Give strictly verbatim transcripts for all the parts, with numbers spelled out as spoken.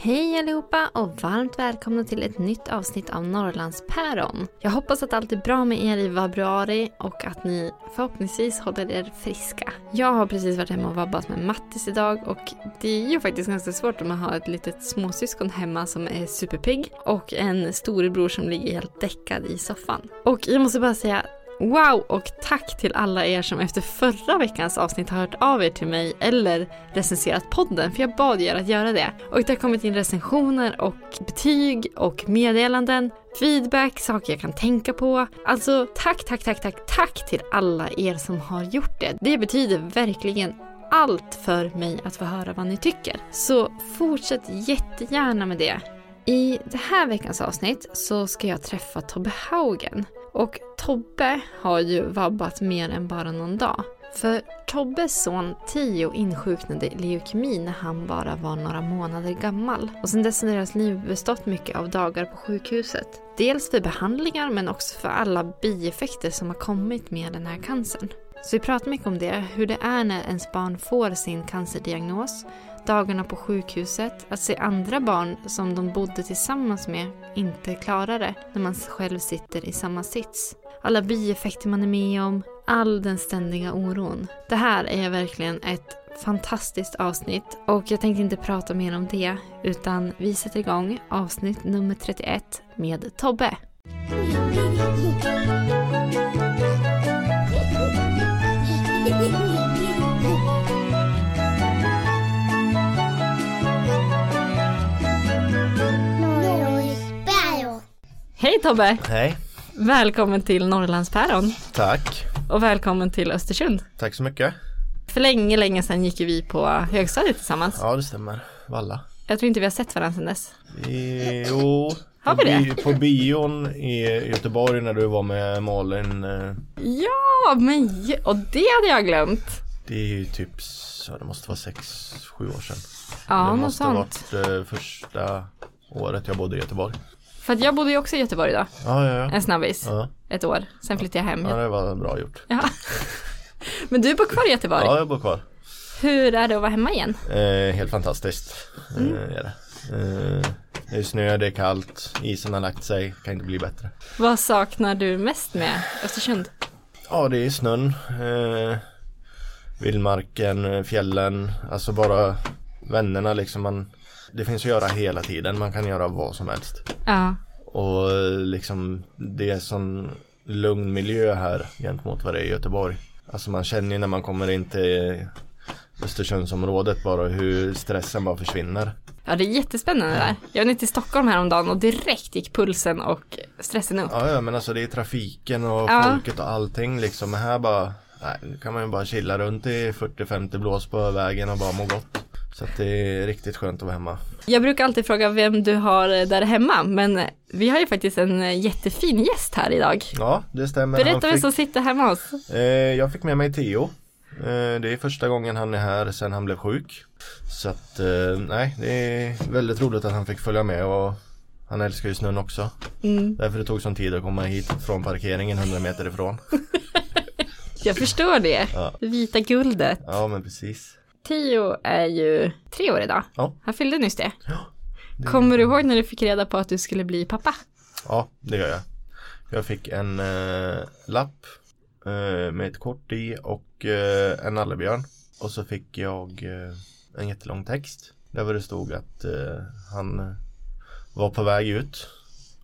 Hej allihopa och varmt välkomna till ett nytt avsnitt av Norrlands Pärom. Jag hoppas att allt är bra med er i februari och att ni förhoppningsvis håller er friska. Jag har precis varit hemma och vabbat med Mattis idag och det är ju faktiskt ganska svårt om man har ett litet småsyskon hemma som är superpigg och en storebror som ligger helt däckad i soffan. Och jag måste bara säga wow och tack till alla er som efter förra veckans avsnitt har hört av er till mig eller recenserat podden, för jag bad er att göra det. Och det har kommit in recensioner och betyg och meddelanden, feedback, saker jag kan tänka på. Alltså tack, tack, tack, tack, tack till alla er som har gjort det. Det betyder verkligen allt för mig att få höra vad ni tycker. Så fortsätt jättegärna med det. I det här veckans avsnitt så ska jag träffa Tobbe Haugen. Och Tobbe har ju vabbat mer än bara någon dag. För Tobbes son Theo insjuknade i leukemi när han bara var några månader gammal. Och sedan dess har deras liv bestått mycket av dagar på sjukhuset. Dels för behandlingar men också för alla bieffekter som har kommit med den här cancern. Så vi pratar mycket om det, hur det är när ens barn får sin cancerdiagnos, dagarna på sjukhuset, att se andra barn som de bodde tillsammans med inte klarar det när man själv sitter i samma sits. Alla bieffekter man är med om, all den ständiga oron. Det här är verkligen ett fantastiskt avsnitt och jag tänkte inte prata mer om det utan vi sätter igång avsnitt nummer trettioett med Tobbe. Hej Tobbe! Hej! Välkommen till Norrlands Pärom. Tack! Och välkommen till Östersund. Tack så mycket. För länge, länge sedan gick vi på högstadiet tillsammans. Ja, det stämmer. Valla. Jag tror inte vi har sett varandra sedan dess. Jo, har vi det? Bi- på bion i Göteborg när du var med Malin. Ja, men och det hade jag glömt. Det är ju typ, så det måste vara sex, sju år sedan. Ja, det måste ha varit första året jag bodde i Göteborg. För att jag bodde ju också i Göteborg då. Ja, ja, ja. En snabbis. Ja. Ett år. Sen flyttade jag hem. Ja, det var bra gjort. Ja. Men du bor kvar i Göteborg? Ja, jag bor kvar. Hur är det att vara hemma igen? Eh, helt fantastiskt. Mm. Eh, är det. Eh, det är snö, det är kallt. Isen har lagt sig. Kan inte bli bättre. Vad saknar du mest med Östersund? Ja, det är snön. Eh, vildmarken, fjällen. Alltså bara vännerna liksom man... Det finns att göra hela tiden. Man kan göra vad som helst. Ja. Och liksom det är sån lugn miljö här gentemot vad det är i Göteborg. Alltså man känner ju när man kommer in till Östersundsområdet bara hur stressen bara försvinner. Ja, det är jättespännande där. Jag var inte i Stockholm häromdagen och direkt gick pulsen och stressen upp. Ja, ja men alltså det är trafiken och ja. Folket och allting liksom. Men här bara, nej, nu kan man ju bara chilla runt i fyrtio femtio blås på vägen och bara må gott. Så att det är riktigt skönt att vara hemma. Jag brukar alltid fråga vem du har där hemma. Men vi har ju faktiskt en jättefin gäst här idag. Ja, det stämmer. Berätta vem fick... som sitter hemma hos oss. eh, Jag fick med mig Theo. eh, Det är första gången han är här sen han blev sjuk. Så att eh, nej, det är väldigt roligt att han fick följa med. Och han älskar ju snön också. Mm. Därför det tog sån tid att komma hit från parkeringen hundra meter ifrån. Jag förstår det. Ja. Vita guldet. Ja, men precis. Theo är ju tre år idag. Ja. Han fyllde nyss det. Ja, det. Kommer du ihåg när du fick reda på att du skulle bli pappa? Ja, det gör jag. Jag fick en eh, lapp eh, med ett kort i och eh, en nallebjörn. Och så fick jag eh, en jättelång text där det stod att eh, han var på väg ut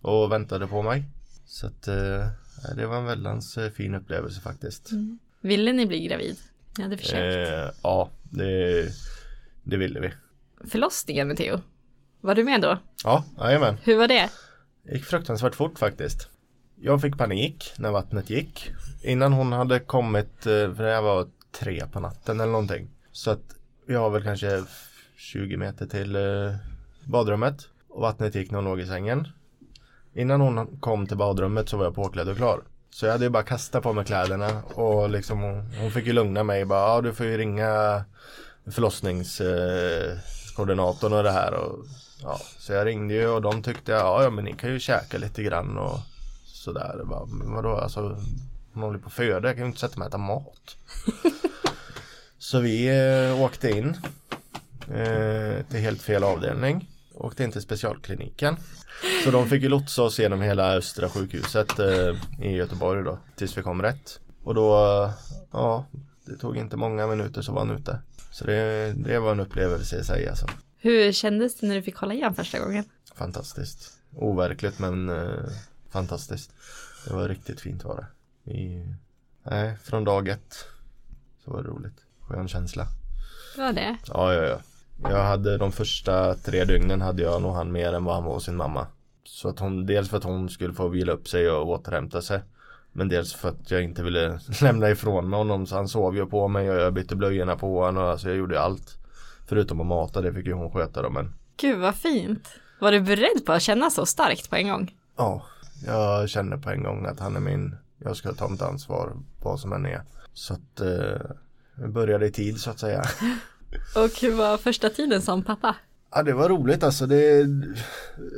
och väntade på mig. Så att, eh, det var en väldans eh, fin upplevelse faktiskt. Mm. Ville ni bli gravid? Jag hade försökt. Eh, ja, det, det ville vi. Förlossningen med Theo, var du med då? Ja, jajamän. Hur var det? Det gick fruktansvärt fort faktiskt. Jag fick panik när vattnet gick. Innan hon hade kommit, för det var tre på natten eller någonting. Så att jag var väl kanske tjugo meter till badrummet. Och vattnet gick när hon låg i sängen. Innan hon kom till badrummet så var jag påklädd och klar. Så jag hade ju bara kastat på mig kläderna. Och liksom hon, hon fick ju lugna mig. Bara, ja, du får ju ringa förlossningskoordinatorn och det här. Och, ja. Så jag ringde ju och de tyckte, ja, ja men ni kan ju käka lite grann och sådär. Bara, vadå, alltså hon håller på att föda, jag kan ju inte sätta mig och äta mat. Så vi eh, åkte in eh, till helt fel avdelning. Åkte in till specialkliniken. Så de fick ju lotsa oss genom hela Östra sjukhuset eh, i Göteborg då, tills vi kom rätt. Och då, ja, det tog inte många minuter så var han ute. Så det, det var en upplevelse i sig alltså. Hur kändes det när du fick hålla igen första gången? Fantastiskt. Overkligt men eh, fantastiskt. Det var riktigt fint var det. I, nej, från dag ett så var det roligt. Skön känsla. Det var det? Ja, ja, ja. Jag hade de första tre dygnen hade jag nog han mer än vad han var hos sin mamma. Så att hon, dels för att hon skulle få vila upp sig och återhämta sig. Men dels för att jag inte ville lämna ifrån mig honom. Så han sov ju på mig och jag bytte blöjorna på honom. Och alltså jag gjorde allt. Förutom att mata, det fick ju hon sköta dem än. Gud vad fint. Var du beredd på att känna så starkt på en gång? Ja, jag kände på en gång att han är min. Jag ska ta mitt ansvar vad som än är. Så att eh, jag började i tid så att säga. Och hur var första tiden som pappa? Ja, det var roligt alltså. Det är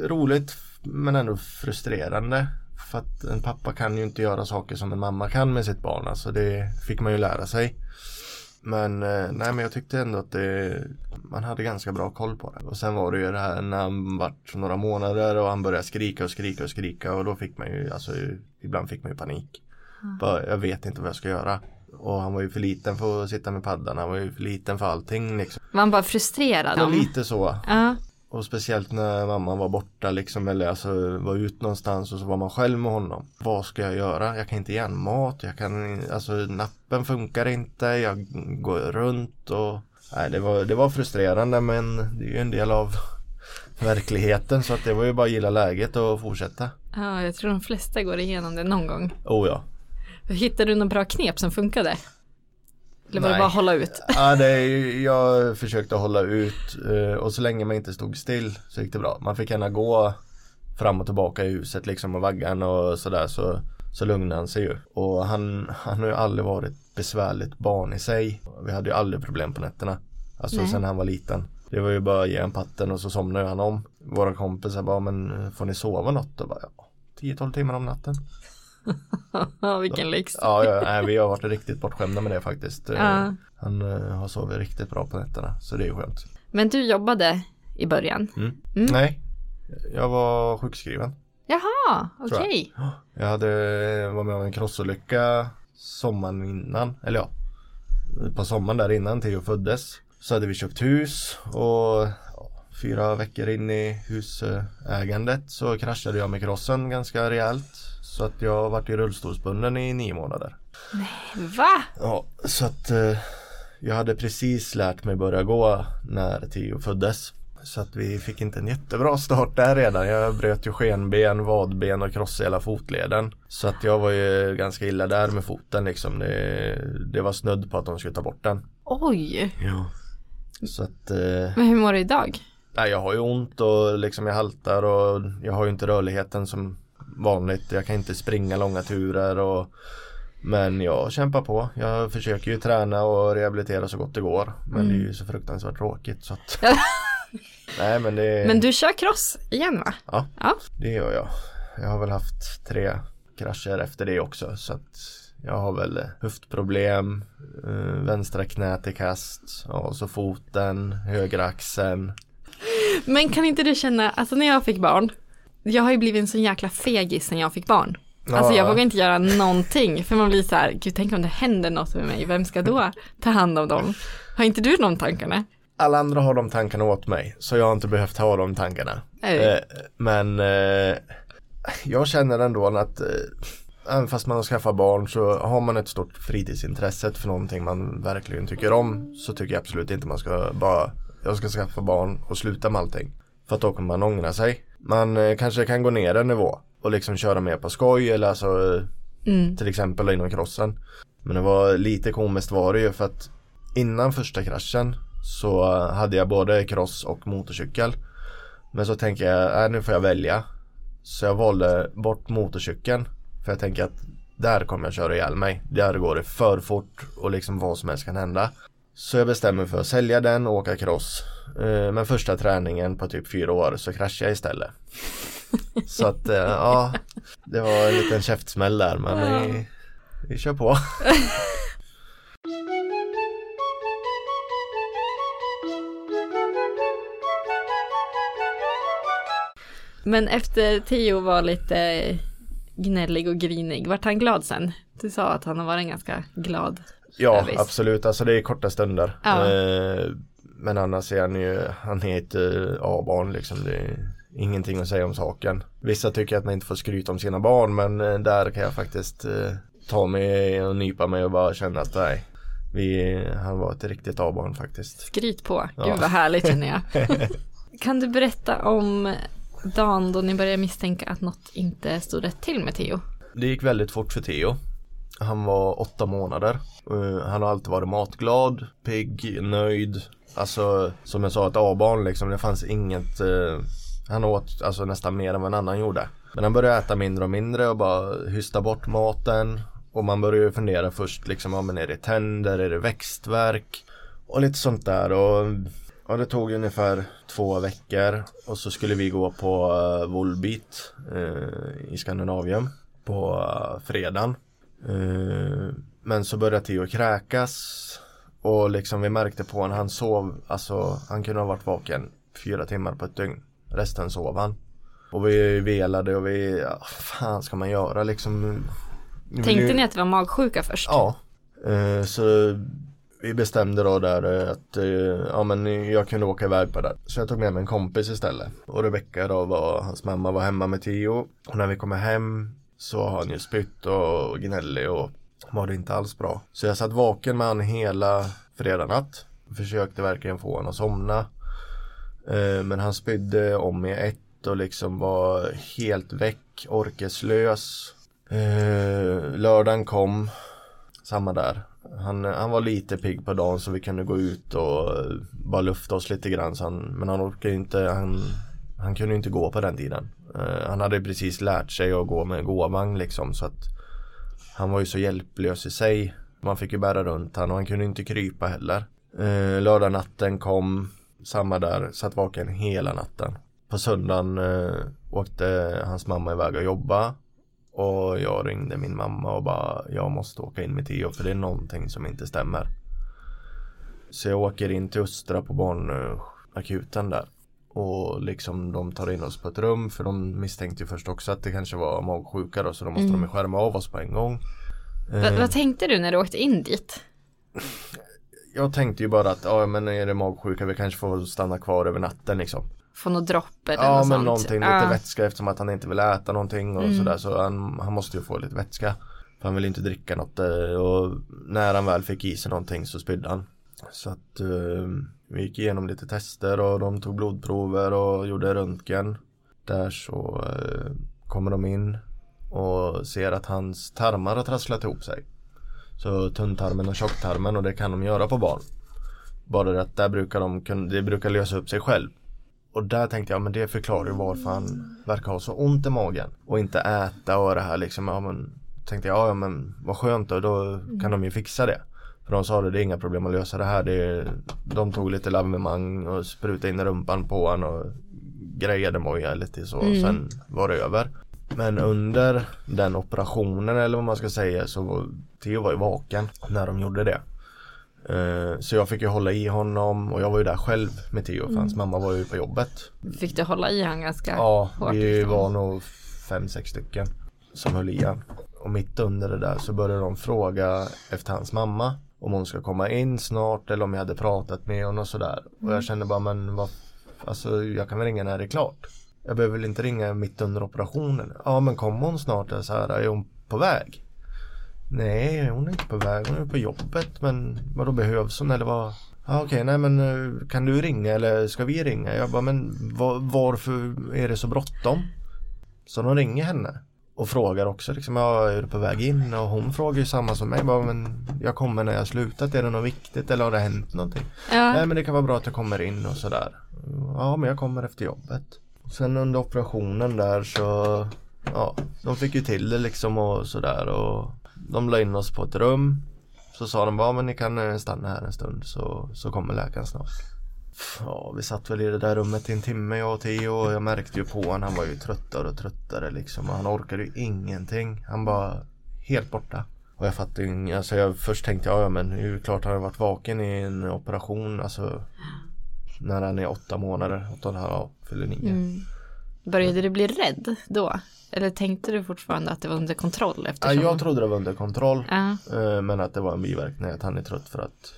roligt men ändå frustrerande. För att en pappa kan ju inte göra saker som en mamma kan med sitt barn. Alltså det fick man ju lära sig. Men, nej, men jag tyckte ändå att det, man hade ganska bra koll på det. Och sen var det ju det här när han var några månader och han började skrika och skrika och skrika. Och då fick man ju, alltså ibland fick man ju panik. Mm. Bara, jag vet inte vad jag ska göra. Och han var ju för liten för att sitta med paddan. Han var ju för liten för allting liksom. Man bara frustrerad. Ja, lite så. Ja. Och speciellt när mamman var borta liksom, eller alltså var ut någonstans och så var man själv med honom. Vad ska jag göra? Jag kan inte ge en mat, jag kan, alltså nappen funkar inte, jag går runt och nej, det var, det var frustrerande men det är ju en del av verkligheten så att det var ju bara att gilla läget och fortsätta. Ja, jag tror de flesta går igenom det någon gång. Oh ja. Hittade du någon bra knep som funkade? Eller var det bara hålla ut? Ja, det, jag försökte hålla ut och så länge man inte stod still så gick det bra. Man fick gärna gå fram och tillbaka i huset liksom och vaggan och sådär så, så lugnade han sig ju. Och han, han har ju aldrig varit besvärligt barn i sig. Vi hade ju aldrig problem på nätterna. Alltså Nej. Sen han var liten. Det var ju bara att ge en patten och så somnade han om. Våra kompisar bara, men får ni sova något? Och bara, ja, tio till tolv timmar om natten. Vilken lyx. Ja, ja nej, vi har varit riktigt bortskämda med det faktiskt. Ja. Han uh, har sovit riktigt bra på nätterna, så det är ju skönt. Men du jobbade i början? Mm. Mm. Nej, jag var sjukskriven. Jaha, okej. Okay. Jag. jag hade var med om en krossolycka sommaren innan, eller ja, på sommaren där innan Theo föddes. Så hade vi köpt hus och fyra veckor in i husägandet så kraschade jag med krossen ganska rejält. Så att jag har varit i rullstolsbunden i nio månader. Nej, va? Ja, så att eh, jag hade precis lärt mig börja gå när Theo föddes. Så att vi fick inte en jättebra start där redan. Jag bröt ju skenben, vadben och krossade hela fotleden. Så att jag var ju ganska illa där med foten liksom. Det, det var snudd på att de skulle ta bort den. Oj! Ja. Så att, eh... Men hur mår du idag? Nej, jag har ju ont och liksom jag haltar och jag har ju inte rörligheten som vanligt. Jag kan inte springa långa turer och, men jag kämpar på. Jag försöker ju träna och rehabilitera så gott det går. Men mm. det är ju så fruktansvärt tråkigt så att... Nej, men, det... men du kör cross igen va? Ja, ja, det gör jag. Jag har väl haft tre krascher efter det också. Så att jag har väl höftproblem, vänstra knät i kast, och så foten, högra axeln. Men kan inte du känna, alltså när jag fick barn, jag har ju blivit en sån jäkla fegis sen jag fick barn. Ja. Alltså jag vågar inte göra någonting. För man blir så här, gud, tänk om det händer något med mig. Vem ska då ta hand om dem? Har inte du de tankarna? Alla andra har de tankarna åt mig. Så jag har inte behövt ha de tankarna. Eh, men eh, jag känner ändå att... Eh, även fast man skaffar barn så har man ett stort fritidsintresse för någonting man verkligen tycker om, så tycker jag absolut inte man ska bara, jag ska skaffa barn och sluta med allting. För att då kommer man ångra sig. Man eh, kanske kan gå ner en nivå och liksom köra mer på skoj eller alltså, mm. till exempel inom crossen. Men det var lite komiskt var det ju, för att innan första kraschen så hade jag både cross och motorcykel. Men så tänker jag, äh, nu får jag välja. Så jag valde bort motorcykeln. För jag tänker att där kommer jag köra ihjäl mig. Där går det för fort och liksom vad som helst kan hända. Så jag bestämmer för att sälja den och åka cross. Men första träningen på typ fyra år så kraschade jag istället. Så att ja, det var en liten käftsmäll där. Men vi, vi kör på. Men efter Theo var lite... gnällig och grinig. Vart han glad sen? Du sa att han har varit en ganska glad. Ja, service. Absolut. Alltså det är korta stunder. Ja. Men annars är han ju, han är ett A-barn liksom. Det är ingenting att säga om saken. Vissa tycker att man inte får skryta om sina barn, men där kan jag faktiskt ta mig och nypa mig och bara känna att nej, vi, han var ett riktigt A-barn faktiskt. Skryt på. Ja. Gud vad härligt känner jag. Kan du berätta om dagen då ni började misstänka att något inte stod rätt till med Theo? Det gick väldigt fort för Theo. Han var åtta månader. Uh, han har alltid varit matglad, pigg, nöjd. Alltså, som jag sa, ett A-barn liksom. Det fanns inget... Uh, han åt alltså, nästan mer än vad en annan gjorde. Men han började äta mindre och mindre och bara hysta bort maten. Och man började fundera först liksom, ja, men är det tänder, är det växtverk? Och lite sånt där och... Ja, det tog ungefär två veckor och så skulle vi gå på uh, Volbeat uh, i Skandinavien på uh, fredagen. Uh, men så började Theo kräkas och liksom vi märkte på honom, han sov, alltså han kunde ha varit vaken fyra timmar på ett dygn. Resten sov han. Och vi velade och vi, ja, fan ska man göra liksom. Tänkte ni att det var magsjuka först? Ja, uh, så... Vi bestämde då där att ja, men jag kunde åka iväg på det. Så jag tog med mig en kompis istället. Och Rebecka då, var, hans mamma var hemma med Theo. Och när vi kommer hem så har han ju spytt och gnällig och var det inte alls bra. Så jag satt vaken med han hela fredag natt. Försökte verkligen få honom att somna. Men han spydde om i ett och liksom var helt väck, orkeslös. Lördagen kom, samma där. Han, han var lite pigg på dagen så vi kunde gå ut och bara lufta oss lite grann. Han, men han orkade inte, han, han kunde inte gå på den tiden. Uh, han hade precis lärt sig att gå med gåvagn liksom, så att han var ju så hjälplös i sig. Man fick ju bära runt han och han kunde inte krypa heller. Uh, lördag natten kom, samma där, satt vaken hela natten. På söndagen uh, åkte hans mamma iväg och jobba. Och jag ringde min mamma och bara, jag måste åka in med Theo för det är någonting som inte stämmer. Så jag åker in till Östra på barnakuten där. Och liksom de tar in oss på ett rum, för de misstänkte ju först också att det kanske var magsjuka då, så då måste mm. de skärma av oss på en gång. Va, eh. Vad tänkte du när du åkte in dit? Jag tänkte ju bara att, ja men är det magsjuka, vi kanske får stanna kvar över natten liksom. Få något dropp eller ja, något sånt. Ja, men någonting, lite ah. vätska eftersom att han inte vill äta någonting och mm. sådär. Så han, han måste ju få lite vätska. För han vill inte dricka något. Och när han väl fick i sig någonting så spydde han. Så att uh, vi gick igenom lite tester och de tog blodprover och gjorde röntgen. Där så uh, kommer de in och ser att hans tarmar har trasslat ihop sig. Så tunntarmen och tjocktarmen, och det kan de göra på barn. Bara det att där brukar de, det brukar lösa upp sig själv. Och där tänkte jag, men det förklarar ju varför han verkar ha så ont i magen. Och inte äta och det här liksom. Ja, men, tänkte jag, ja men vad skönt då, då kan de ju fixa det. För de sa det, det är inga problem att lösa det här. Det är, de tog lite lavemang och sprutade in rumpan på han och grejade moja lite så. Mm. Och sen var det över. Men under den operationen, eller vad man ska säga, så Theo var ju vaken när de gjorde det. Så jag fick ju hålla i honom och jag var ju där själv med Theo för mm. hans mamma var ju på jobbet. Fick du hålla i honom ganska ja, hårt? Ja, vi liksom var nog fem, sex stycken. som höll igen. Och mitt under det där så började de fråga efter hans mamma. Om hon ska komma in snart eller om jag hade pratat med hon och sådär. Och jag kände bara, men vad, alltså, jag kan väl ringa när det är klart. Jag behöver väl inte ringa mitt under operationen. Ja, men kommer hon snart? Är, så här, är hon på väg? Nej, hon är inte på väg. Hon är på jobbet. Men vad då behövs hon? Eller vad? Ja, okej, nej men kan du ringa eller ska vi ringa? Jag bara, men var, varför är det så bråttom? Så de ringer henne. Och frågar också, liksom, ja, är du på väg in? Och hon frågar ju samma som mig. Bara, men jag kommer när jag har slutat. Är det något viktigt eller har det hänt någonting? Ja. Nej, men det kan vara bra att jag kommer in och sådär. Ja, men jag kommer efter jobbet. Sen under operationen där så... Ja, de fick ju till det liksom och sådär. Och de la in oss på ett rum. Så sa de bara, men ni kan stanna här en stund. Så, så kommer läkaren snart. Ja, vi satt väl i det där rummet i en timme, jag och Theo, och jag märkte ju på honom, han var ju tröttare och tröttare liksom, och han orkade ju ingenting, han var helt borta. Och jag fattade ju, alltså jag först tänkte jag, ja men det är ju klart han har varit vaken i en operation, alltså när han är åtta månader, åtta och en halv, fyller nio. Mm. Började du bli rädd då? Eller tänkte du fortfarande att det var under kontroll? Eftersom... Ja, jag trodde det var under kontroll, uh-huh. men att det var en biverkning, att han är trött för att...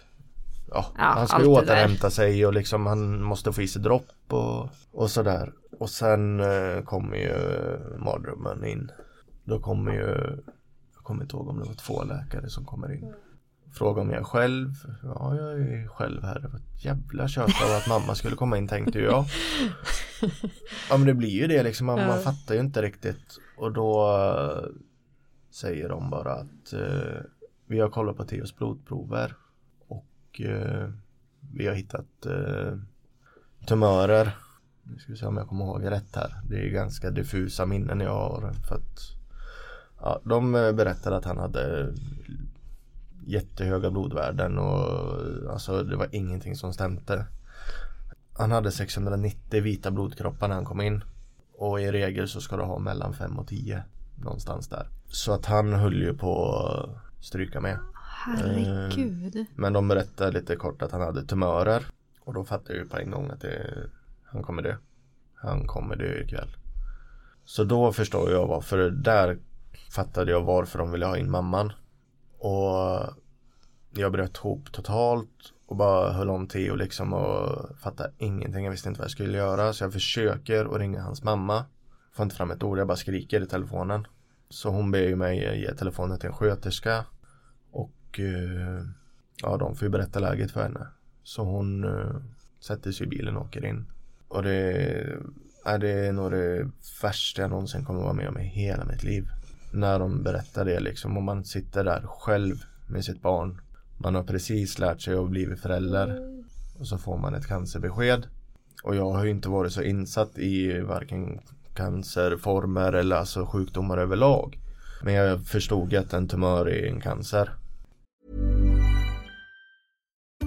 Ja, ja, han ska ju återhämta sig och liksom han måste få i sig dropp och, och sådär. Och sen eh, kommer ju mardrömmen in. Då kommer ju, jag kommer inte ihåg om det var två läkare som kommer in. Frågar om jag är själv. Ja, jag är själv här. Det var ett jävla kört av att mamma skulle komma in, tänkte jag. Ja, men det blir ju det liksom, man, ja. man fattar ju inte riktigt. Och då äh, säger de bara att äh, vi har kollat på Theos blodprover. Vi har hittat eh, tumörer. Nu ska vi se om jag kommer ihåg rätt här. Det är ganska diffusa minnen jag har. För att, ja, de berättade att han hade jättehöga blodvärden. Och, alltså, det var ingenting som stämde. Han hade sexhundranittio vita blodkroppar när han kom in. Och i regel så ska du ha mellan fem och tio. Någonstans där. Så att han höll ju på att stryka med. Herregud. Men de berättade lite kort att han hade tumörer. Och då fattade jag ju på en gång att det, han kommer dö. Han kommer dö ikväll. Så då förstår jag varför. Där fattade jag varför de ville ha in mamman. Och jag bröt ihop totalt. Och bara höll om till och liksom och fattade ingenting. Jag visste inte vad jag skulle göra. Så jag försöker att ringa hans mamma. Får inte fram ett ord, jag bara skriker i telefonen. Så hon ber ju mig ge telefonen till en sköterska. Och ja, de får ju berätta läget för henne. Så hon uh, sätter sig i bilen och åker in. Och det, ja, det är nog det värsta jag någonsin kommer vara med om i hela mitt liv. När de berättar det liksom. Och man sitter där själv med sitt barn. Man har precis lärt sig att bli förälder. Och så får man ett cancerbesked. Och jag har ju inte varit så insatt i varken cancerformer eller alltså sjukdomar överlag. Men jag förstod att en tumör är en cancer.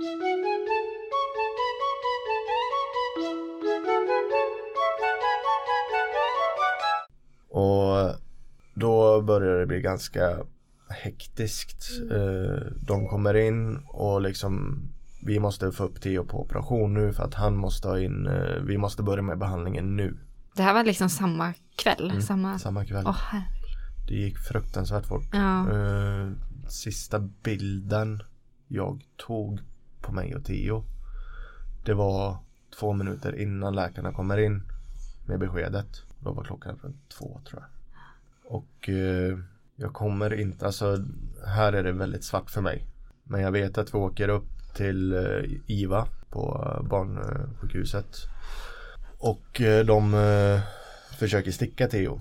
Thank you. Och då börjar det bli ganska hektiskt. Mm. De kommer in och liksom, vi måste få upp Theo på operation nu för att han måste ha in, vi måste börja med behandlingen nu. Det här var liksom samma kväll. Mm, samma... samma kväll. Oh, det gick fruktansvärt fort. Ja. Sista bilden jag tog på mig och Theo, det var två minuter innan läkarna kommer in med beskedet. Då var klockan runt två, tror jag. Och eh, jag kommer inte, alltså här är det väldigt svart för mig. Men jag vet att vi åker upp till eh, I V A på barnsjukhuset. Och eh, de eh, försöker sticka Theo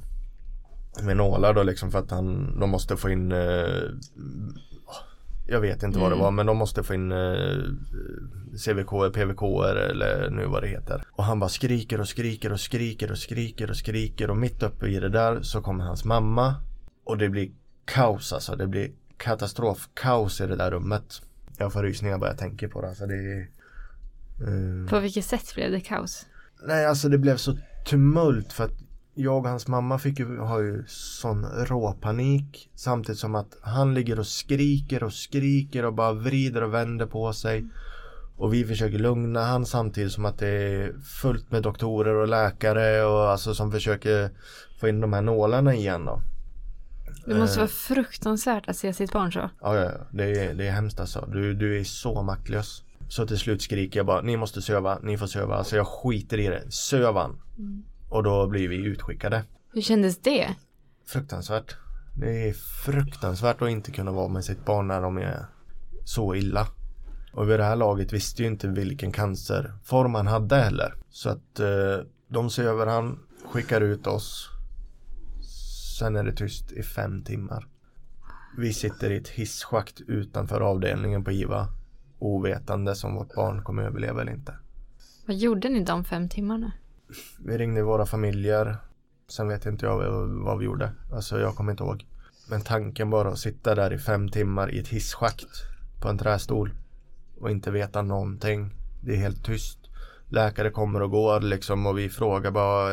med nålar då liksom, för att han, de måste få in, eh, jag vet inte mm. vad det var, men de måste få in eh, C V K, P V K eller nu vad det heter. Och han bara skriker och skriker och skriker och skriker och skriker, och mitt uppe i det där så kommer hans mamma. Och det blir kaos, alltså det blir katastrof, kaos i det där rummet. Jag får rysningar bara jag tänker på det, alltså det är, eh... På vilket sätt blev det kaos? Nej, alltså det blev så tumult för att jag och hans mamma fick ju, har ju sån råpanik, samtidigt som att han ligger och skriker och skriker och bara vrider och vänder på sig. Och vi försöker lugna han, samtidigt som att det är fullt med doktorer och läkare och alltså som försöker få in de här nålarna igen då. Det måste eh. vara fruktansvärt att se sitt barn så. Ja, ja, det är, det är hemskt alltså. Du, du är så maktlös. Så till slut skriker jag bara, ni måste söva, ni får söva. Alltså jag skiter i det, sövan. Mm. Och då blir vi utskickade. Hur kändes det? Fruktansvärt. Det är fruktansvärt att inte kunna vara med sitt barn när de är så illa. Och vid det här laget visste ju inte vilken cancerform han hade heller. Så att eh, de ser över han, skickar ut oss. Sen är det tyst i fem timmar. Vi sitter i ett hisschakt utanför avdelningen på I V A. Ovetande som vårt barn kommer överleva eller inte. Vad gjorde ni de fem timmarna? Vi ringde våra familjer. Sen vet inte jag vad vi gjorde. Alltså jag kommer inte ihåg. Men tanken bara att sitta där i fem timmar i ett hisschakt på en trästol och inte veta någonting. Det är helt tyst. Läkare kommer och går liksom, och vi frågar bara,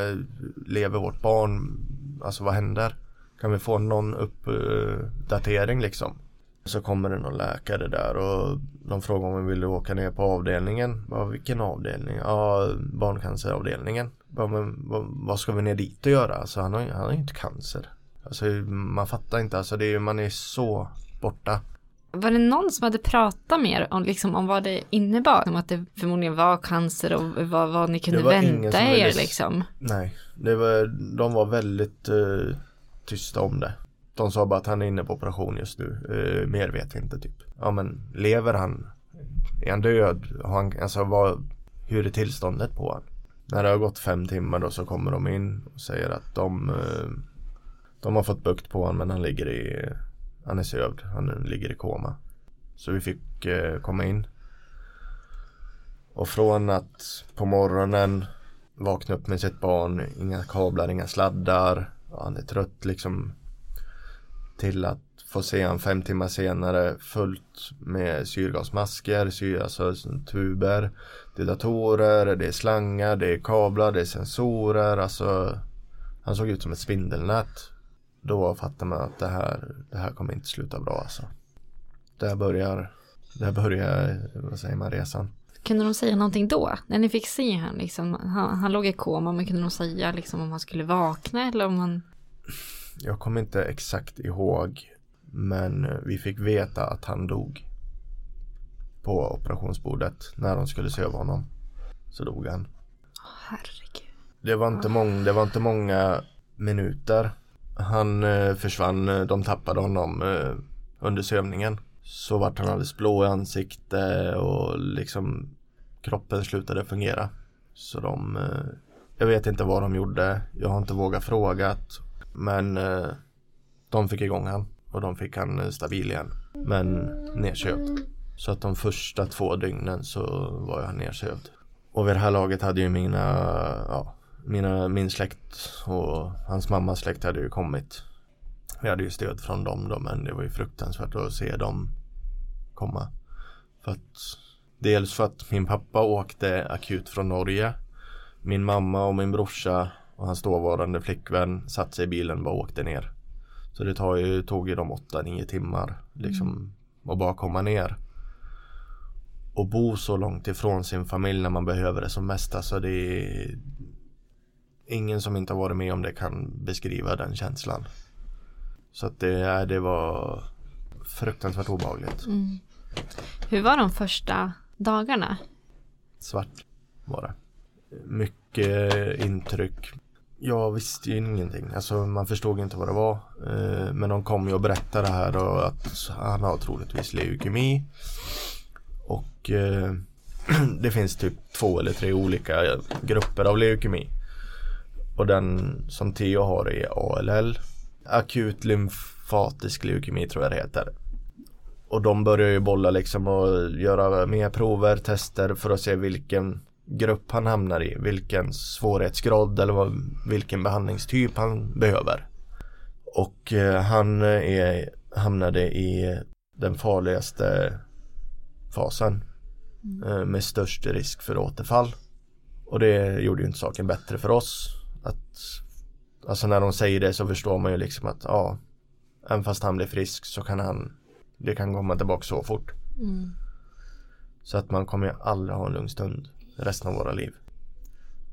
lever vårt barn? Alltså vad händer? Kan vi få någon uppdatering liksom? Så kommer det någon läkare där och de frågar om vi vill åka ner på avdelningen. Bara, vilken avdelning? Ja, barncanceravdelningen. Bara, men, vad, vad ska vi ner dit och göra? Alltså, han har ju han inte cancer. Alltså, man fattar inte. Alltså, det är, man är så borta. Var det någon som hade pratat mer om, liksom, om vad det innebar? Om att det förmodligen var cancer och vad, vad ni kunde vänta er? Ville... Liksom. Nej, det var, de var väldigt uh, tysta om det. De sa bara att han är inne på operation just nu. Eh, mer vet vi inte typ. Ja, men lever han? Är han död? Har han, alltså, vad, hur är tillståndet på han? När det har gått fem timmar då så kommer de in och säger att de, eh, de har fått bukt på han, men han ligger i, han är sövd. Han ligger i koma. Så vi fick eh, komma in. Och från att på morgonen vakna upp med sitt barn, inga kablar, inga sladdar. Ja, han är trött liksom. Till att få se han fem timmar senare fullt med syrgasmasker, syr, alltså tuber, det är datorer, det är slangar, det är kablar, det är sensorer. Alltså, han såg ut som ett spindelnät. Då fattar man att det här, det här kommer inte sluta bra. Alltså. Där börjar, där börjar, vad säger man, resan. Kunde de säga någonting då? När ni fick se han, liksom, han, han låg i koma, men kunde de säga liksom, om han skulle vakna eller om han... Jag kommer inte exakt ihåg, men vi fick veta att han dog på operationsbordet när de skulle söva honom. Så dog han. Åh, herregud. Det var inte många, det var inte många minuter. Han eh, försvann, de tappade honom eh, under sövningen. Så vart han alldeles blå i ansikte och liksom kroppen slutade fungera. Så de, eh, jag vet inte vad de gjorde. Jag har inte vågat fråga. Men eh, de fick igång han och de fick han stabil igen, men nedsövd. Så att de första två dygnen så var jag nedsövd. Och vid det här laget hade ju mina, ja, mina, min släkt och hans mammas släkt hade ju kommit. Vi hade ju stöd från dem då, men det var ju fruktansvärt att se dem komma. För att, dels för att min pappa åkte akut från Norge. Min mamma och min brorsa Och hans dåvarande flickvän satt sig i bilen och bara åkte ner. Så det tog ju, tog ju de åtta, nio timmar liksom, att bara komma ner. Och bo så långt ifrån sin familj när man behöver det som mest. Alltså det är... Ingen som inte har varit med om det kan beskriva den känslan. Så att det, det var fruktansvärt obehagligt. Mm. Hur var de första dagarna? Svart var det. Mycket intryck. Jag visste ju ingenting. Alltså man förstod inte vad det var. Men de kom ju och berättade det här. Och att han har troligtvis leukemi. Och det finns typ två eller tre olika grupper av leukemi. Och den som Theo har är A L L. Akut lymfatisk leukemi tror jag det heter. Och de börjar ju bolla liksom och göra mer prover, tester för att se vilken grupp han hamnar i. Vilken svårighetsgrad eller vad, vilken behandlingstyp han behöver. Och eh, han är, hamnade i den farligaste fasen. Mm. Eh, med störst risk för återfall. Och det gjorde ju inte saken bättre för oss. Att, alltså när de säger det så förstår man ju liksom att ja, även fast han blir frisk så kan han, det kan komma tillbaka så fort. Mm. Så att man kommer ju aldrig ha en lugn stund resten av våra liv.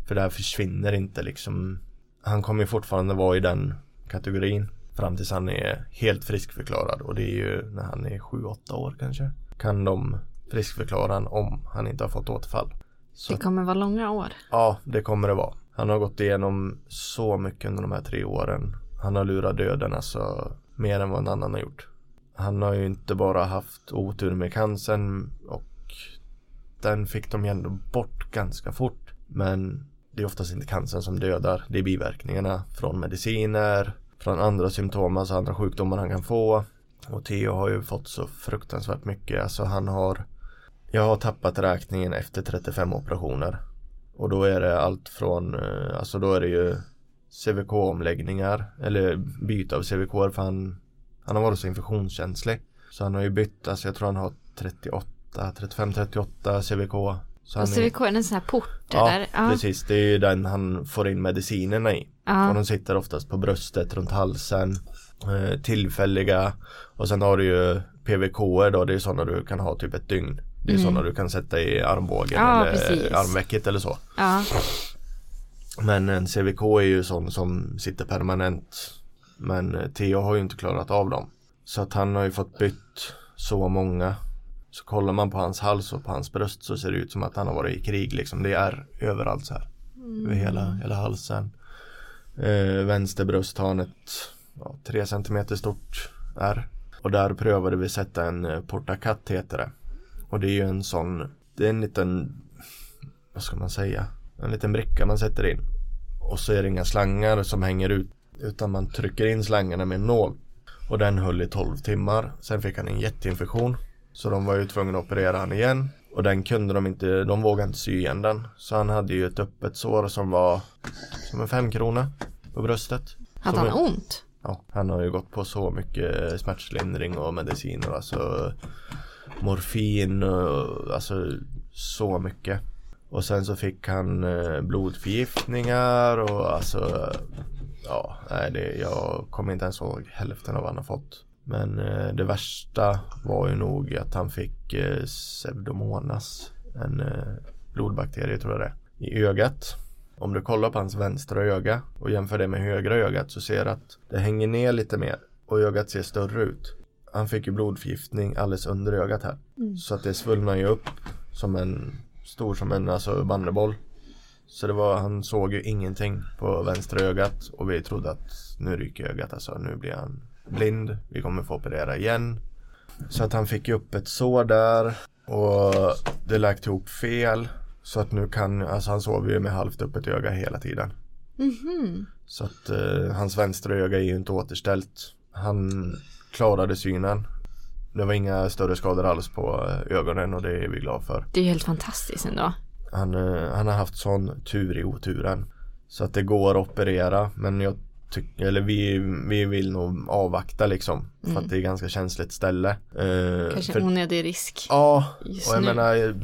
För det här försvinner inte liksom. Han kommer ju fortfarande vara i den kategorin fram tills han är helt friskförklarad. Och det är ju när han är sju åtta år kanske. Kan de friskförklara han om han inte har fått återfall. Så det kommer vara långa år. Ja, det kommer det vara. Han har gått igenom så mycket under de här tre åren. Han har lurat döden alltså mer än vad en annan har gjort. Han har ju inte bara haft otur med cancern och den fick de ju ändå bort ganska fort. Men det är oftast inte cancern som dödar. Det är biverkningarna från mediciner, från andra symptom, alltså andra sjukdomar han kan få. Och Theo har ju fått så fruktansvärt mycket. Alltså han har... Jag har tappat räkningen efter trettiofem operationer. Och då är det allt från, alltså då är det ju C V K-omläggningar, eller byte av C V K för han, han har varit så infektionskänslig. Så han har ju bytt, alltså jag tror han har trettioåtta, trettiofem, trettioåtta C V K. Så och C V K är en sån här port? Ja, där. Ja, precis. Det är ju den han får in medicinerna i. Ja. Och de sitter oftast på bröstet, runt halsen, tillfälliga. Och sen har du ju P V K då, det är sådana du kan ha typ ett dygn. Det är mm. sådana du kan sätta i armbågen ja, eller precis. Armväcket eller så. Ja. Men en C V K är ju sån som sitter permanent. Men Theo har ju inte klarat av dem. Så att han har ju fått bytt så många. Så kollar man på hans hals och på hans bröst så ser det ut som att han har varit i krig. Liksom. Det är överallt så här. Mm. Över hela, hela halsen. Eh, vänster bröst har ett ja, tre centimeter stort är. Och där prövade vi sätta en portakatt heter det. Och det är ju en sån, det är en liten, vad ska man säga, en liten bricka man sätter in. Och så är det inga slangar som hänger ut, utan man trycker in slangarna med en nål. Och den höll i tolv timmar, sen fick han en jätteinfektion. Så de var ju tvungna att operera han igen. Och den kunde de inte, de vågade inte sy igen den. Så han hade ju ett öppet sår som var som en femkrona på bröstet. Hade han ont? Ja, han har ju gått på så mycket smärtlindring och mediciner och alltså... morfin, alltså så mycket. Och sen så fick han blodförgiftningar och alltså ja, nej det, jag kommer inte ens ihåg hälften av vad han har fått. Men det värsta var ju nog att han fick Pseudomonas, en blodbakterie tror jag det, i ögat. Om du kollar på hans vänstra öga och jämför det med högra ögat så ser du att det hänger ner lite mer och ögat ser större ut. Han fick ju blodförgiftning alldeles under ögat här. Mm. Så att det svullnade ju upp som en stor som en alltså banderboll. Så det var, han såg ju ingenting på vänstra ögat. Och vi trodde att nu ryker ögat. Alltså nu blir han blind. Vi kommer få operera igen. Så att han fick ju upp ett sår där. Och det läkt ihop fel. Så att nu kan, alltså han sov ju med halvt öppet öga hela tiden. Mm-hmm. Så att eh, hans vänstra öga är ju inte återställt. Han... klarade synen. Det var inga större skador alls på ögonen och det är vi glada för. Det är ju helt fantastiskt ändå. Han, han har haft sån tur i oturen. Så att det går att operera. Men jag tyck, eller vi, vi vill nog avvakta liksom. För mm. att det är ganska känsligt ställe. Eh, Kanske för, onödig risk. Ja, just och jag nu. menar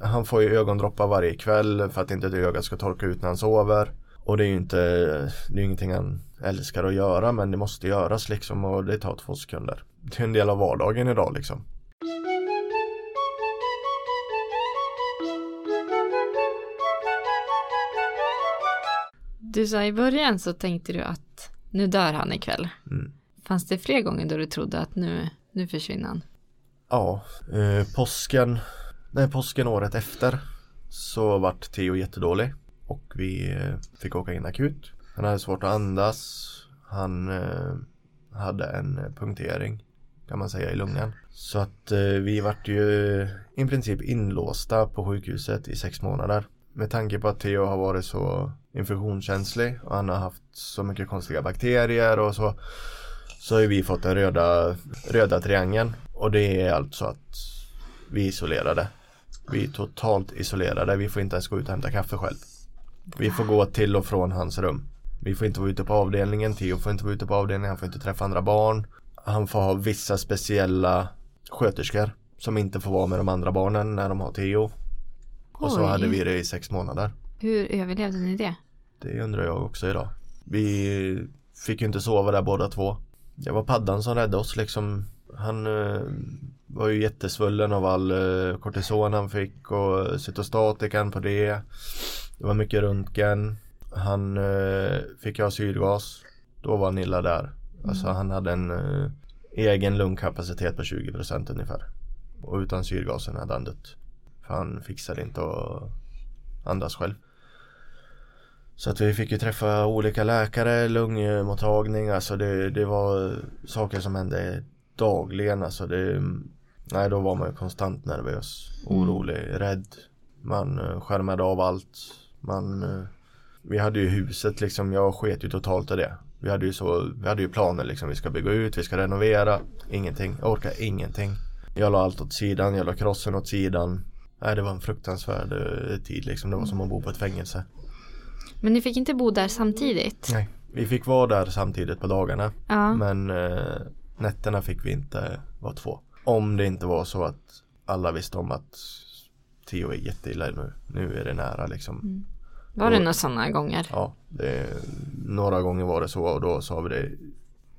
han får ju ögondroppar varje kväll för att inte det ögat ska torka ut när han sover. Och det är ju inte, det är ingenting han älskar att göra, men det måste göras liksom, och det tar två sekunder. Det är en del av vardagen idag liksom. Du sa i början så tänkte du att nu dör han ikväll. Mm. Fanns det fler gånger då du trodde att nu, nu försvinner han? Ja, eh, påsken, nej, påsken året efter så vart Theo jättedålig. Och vi eh, fick åka in akut. Han hade svårt att andas. Han eh, hade en punktering kan man säga i lungan. Så att eh, vi vart ju i princip inlåsta på sjukhuset i sex månader. Med tanke på att Theo har varit så infektionskänslig och han har haft så mycket konstiga bakterier och så, så har vi fått den röda, röda triangeln. Och det är alltså att vi är isolerade. Vi är totalt isolerade. Vi får inte ens gå ut och hämta kaffe själv. Vi får gå till och från hans rum. Vi får inte vara ute på avdelningen. Theo får inte vara ute på avdelningen. Han får inte träffa andra barn. Han får ha vissa speciella sköterskor som inte får vara med de andra barnen när de har Theo. Och så Oj. hade vi det i sex månader. Hur överlevde ni det? Det undrar jag också idag. Vi fick ju inte sova där båda två. Det var paddan som räddade oss liksom. Han eh, var ju jättesvullen av all eh, kortison han fick och cytostatikan på det. Det var mycket röntgen. Han eh, fick ha syrgas. Då var han illa där. Mm. Alltså han hade en eh, egen lungkapacitet på tjugo procent ungefär. Och utan syrgasen hade han dött. För han fixade inte att andas själv. Så att vi fick ju träffa olika läkare, lungmottagning. Alltså det, det var saker som hände dagligen. Alltså det, nej, då var man ju konstant nervös, orolig, mm. rädd. Man skärmade av allt. Man, vi hade ju huset liksom, jag sket ju totalt i det. Vi hade ju, så, vi hade ju planer liksom, vi ska bygga ut, vi ska renovera. Ingenting, jag orkar ingenting. Jag la allt åt sidan, jag la krossen åt sidan. Nej, det var en fruktansvärd tid liksom. Det var som att bo på ett fängelse. Men ni fick inte bo där samtidigt? Nej, vi fick vara där samtidigt på dagarna. Ja. Men eh, nätterna fick vi inte vara två. Om det inte var så att alla visste om att Theo är jätteilla nu. Nu är det nära liksom. Mm. Var det några sådana gånger? Ja, det, några gånger var det så. Och då sa vi det.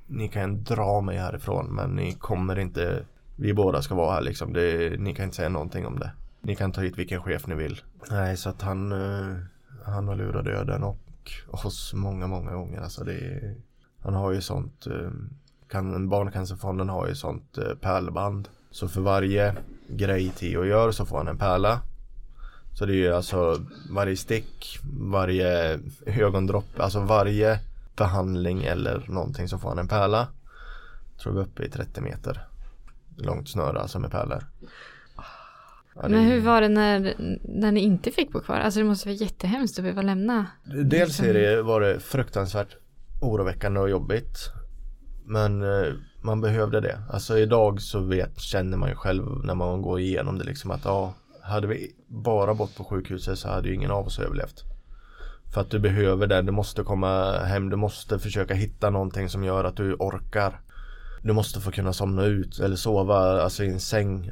Ni kan dra mig härifrån, men ni kommer inte. Vi båda ska vara här liksom. Det, ni kan inte säga någonting om det. Ni kan ta hit vilken chef ni vill. Nej, så att han, han har lurat döden och oss många, många gånger. Alltså det är, han har ju sånt, kan, barncancerfonden har ju sånt pärlband. Så för varje grej Theo gör så får han en pärla. Så det är ju alltså varje stick, varje ögondropp, alltså varje behandling eller någonting så får han en pärla. Jag tror vi är uppe i trettio meter långt snöre alltså med pärlor. Men hur var det när, när ni inte fick bo kvar? Alltså det måste vara jättehemskt att behöva lämna. Dels är det, var det fruktansvärt oroväckande och jobbigt. Men man behövde det. Alltså idag så vet, känner man ju själv när man går igenom det liksom att ja, hade vi bara bott på sjukhuset så hade ju ingen av oss överlevt. För att du behöver det, du måste komma hem, du måste försöka hitta någonting som gör att du orkar. Du måste få kunna somna ut eller sova alltså i en säng.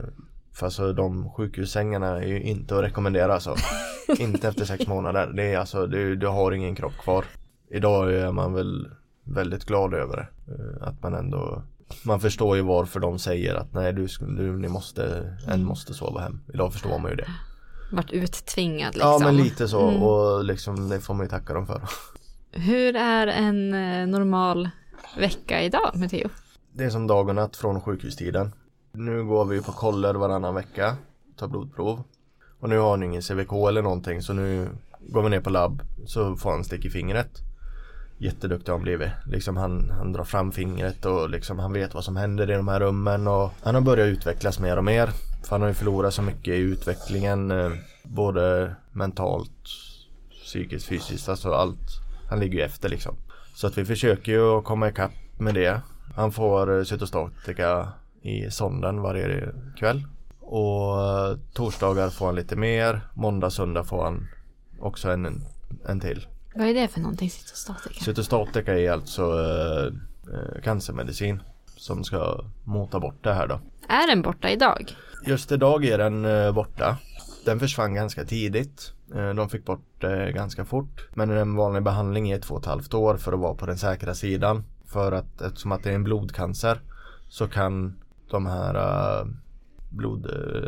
För alltså de sjukhussängarna är ju inte att rekommendera alltså. Inte efter sex månader. Det är alltså, du, du har ingen kropp kvar. Idag är man väl väldigt glad över det. Att man ändå, man förstår ju varför de säger att nej, du, du ni måste, en måste sova hem. Idag förstår man ju det. Vart uttvingad liksom. Ja, men lite så. Mm. Och liksom, det får man ju tacka dem för. Hur är en normal vecka idag med Theo? Det är som dag och natt från sjukhustiden. Nu går vi på koller varannan vecka, tar blodprov. Och nu har han ingen C V K eller någonting, så nu går vi ner på labb så får han stick i fingret. Jätteduktig han blivit. Liksom han, han drar fram fingret och liksom han vet vad som händer i de här rummen. Och han har börjat utvecklas mer och mer. För han har ju förlorat så mycket i utvecklingen, både mentalt, psykiskt, fysiskt, alltså allt. Han ligger ju efter liksom. Så att vi försöker ju komma ikapp med det. Han får cytostatika i sonden varje kväll. Och torsdagar får han lite mer. Måndag, söndag får han också en, en till. Vad är det för någonting, cytostatika? Cytostatika är alltså eh, cancermedicin som ska mota bort det här då. Är den borta idag? Just idag är den eh, borta. Den försvann ganska tidigt. De fick bort det ganska fort. Men en vanlig behandling är två och ett halvt år för att vara på den säkra sidan. För att eftersom att det är en blodcancer så kan de här äh, blod,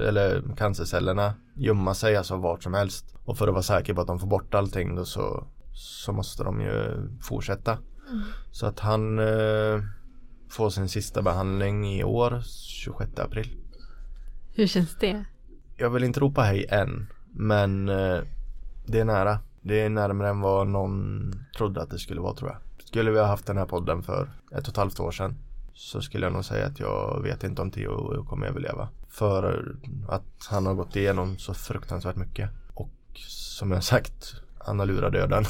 eller cancercellerna gömma sig alltså vart som helst. Och för att vara säker på att de får bort allting då så, så måste de ju fortsätta. Mm. Så att han äh, får sin sista behandling i år, tjugosjätte april. Hur känns det? Jag vill inte ropa hej än, men eh, det är nära. Det är närmare än vad någon trodde att det skulle vara, tror jag. Skulle vi ha haft den här podden för ett och ett halvt år sedan så skulle jag nog säga att jag vet inte om Theo kommer överleva. För att han har gått igenom så fruktansvärt mycket. Och som jag sagt, han har lurat döden.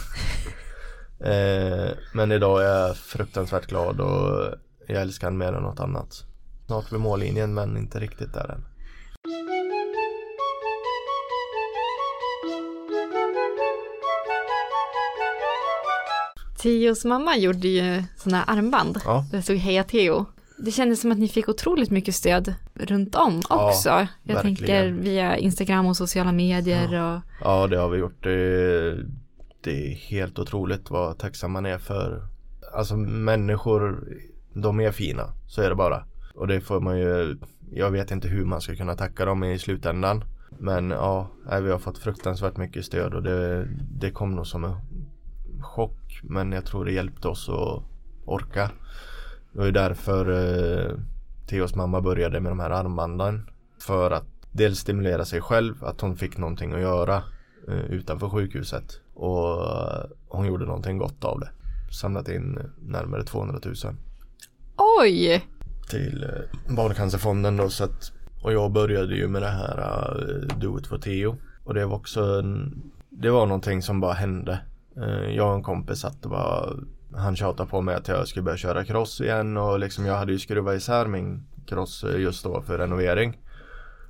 eh, men idag är jag fruktansvärt glad och jag älskar han mer än något annat. Snart vid mållinjen, men inte riktigt där än. Theos mamma gjorde ju såna här armband. Ja. Där stod Heja Theo. Det kändes som att ni fick otroligt mycket stöd runt om också. Ja, jag verkligen. tänker via Instagram och sociala medier. Ja, och... ja det har vi gjort. Det, det är helt otroligt vad tacksam man är för. Alltså människor, de är fina. Så är det bara. Och det får man ju, jag vet inte hur man ska kunna tacka dem i slutändan. Men ja, vi har fått fruktansvärt mycket stöd och det, det kom nog som en chock. Men jag tror det hjälpte oss att orka. Det var ju därför eh, Theos mamma började med de här armbanden. För att dels stimulera sig själv, att hon fick någonting att göra eh, utanför sjukhuset. Och hon gjorde någonting gott av det. Samlat in närmare tvåhundratusen. Oj! Till barncancerfonden då, så att, och jag började ju med det här uh, Do It For Theo, och det var också en, det var någonting som bara hände. Uh, jag och en kompis satt och bara, han tjatade på mig att jag skulle börja köra cross igen, och liksom jag hade ju skruvat isär min cross just då för renovering.